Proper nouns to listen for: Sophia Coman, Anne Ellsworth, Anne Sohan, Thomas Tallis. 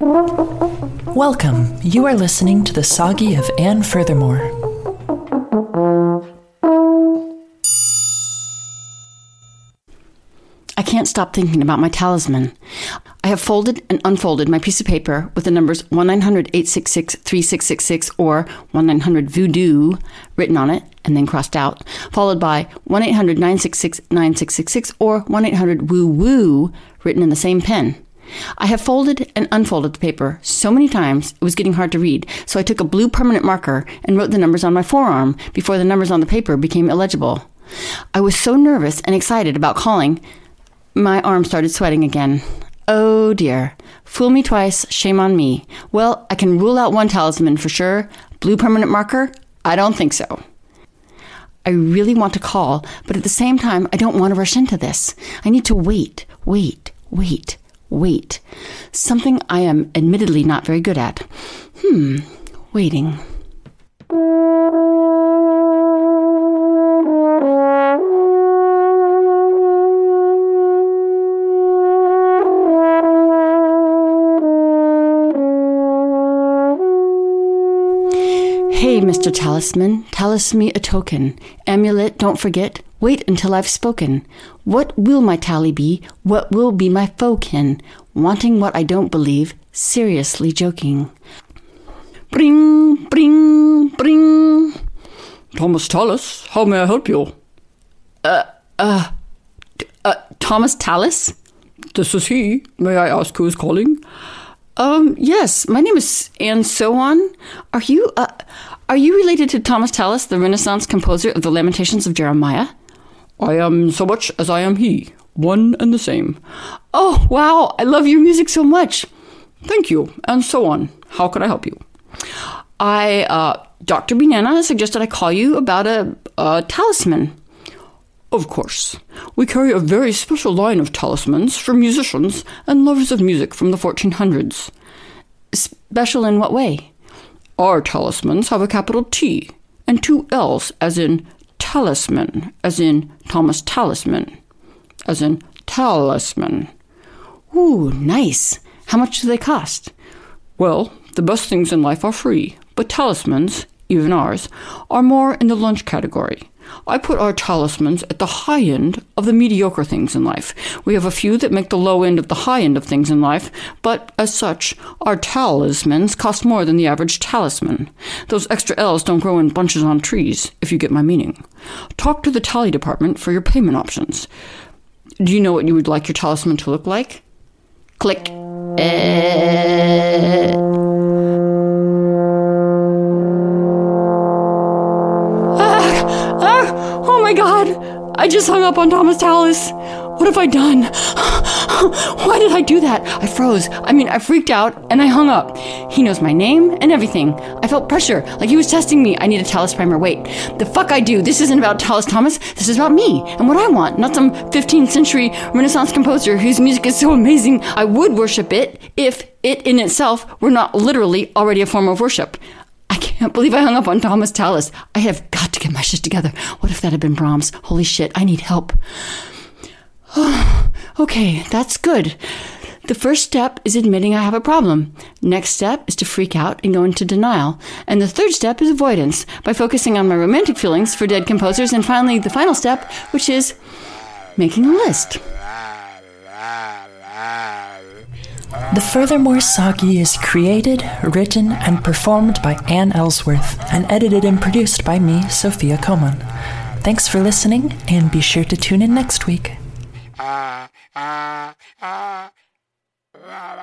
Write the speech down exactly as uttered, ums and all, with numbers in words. Welcome. You are listening to the Soggy of Anne Furthermore. I can't stop thinking about my talisman. I have folded and unfolded my piece of paper with the numbers one nine hundred eight six six three six six six or one nine hundred voodoo written on it and then crossed out, followed by one eight hundred nine six six nine six six six or one eight hundred woo woo written in the same pen. I have folded and unfolded the paper so many times it was getting hard to read, so I took a blue permanent marker and wrote the numbers on my forearm before the numbers on the paper became illegible. I was so nervous and excited about calling, my arm started sweating again. Oh dear. Fool me twice, shame on me. Well, I can rule out one talisman for sure. Blue permanent marker? I don't think so. I really want to call, but at the same time, I don't want to rush into this. I need to wait, wait, wait. Wait. Something I am admittedly not very good at. Hmm. Waiting. Hey, Mister Talisman, talis me a token. Amulet, don't forget. Wait until I've spoken. What will my tally be? What will be my foe-kin? Wanting what I don't believe, seriously joking. Bring, bring, bring. Thomas Tallis, how may I help you? Uh, uh, uh, Thomas Tallis? This is he. May I ask who is calling? Um, yes, my name is Anne Sohan. Are you, uh, are you related to Thomas Tallis, the Renaissance composer of the Lamentations of Jeremiah? I am so much as I am he, one and the same. Oh, wow, I love your music so much. Thank you, and so on. How can I help you? I, uh, Doctor Banana suggested I call you about a, a talisman. Of course. We carry a very special line of talismans for musicians and lovers of music from the fourteen hundreds. Special in what way? Our talismans have a capital T and two L's, as in talisman, as in Thomas Talisman, as in talisman. Ooh, nice. How much do they cost? Well, the best things in life are free, but talismans, even ours, are more in the lunch category. I put our talismans at the high end of the mediocre things in life. We have a few that make the low end of the high end of things in life, but as such, our talismans cost more than the average talisman. Those extra L's don't grow in bunches on trees, if you get my meaning. Talk to the tally department for your payment options. Do you know what you would like your talisman to look like? Click. Uh... Oh my God, I just hung up on Thomas Tallis. What have I done? Why did I do that? I froze. I mean, I freaked out and I hung up. He knows my name and everything. I felt pressure, like he was testing me. I need a Tallis primer. Wait, the fuck I do? This isn't about Tallis Thomas. This is about me and what I want, not some fifteenth century Renaissance composer whose music is so amazing. I would worship it if it in itself were not literally already a form of worship. I can't believe I hung up on Thomas Tallis. I have got to get my shit together. What if that had been Brahms? Holy shit, I need help. Okay, that's good. The first step is admitting I have a problem. Next step is to freak out and go into denial. And the third step is avoidance by focusing on my romantic feelings for dead composers. And finally, the final step, which is making a list. The Furthermore Soggy is created, written, and performed by Anne Ellsworth and edited and produced by me, Sophia Coman. Thanks for listening, and be sure to tune in next week. Uh, uh, uh, uh.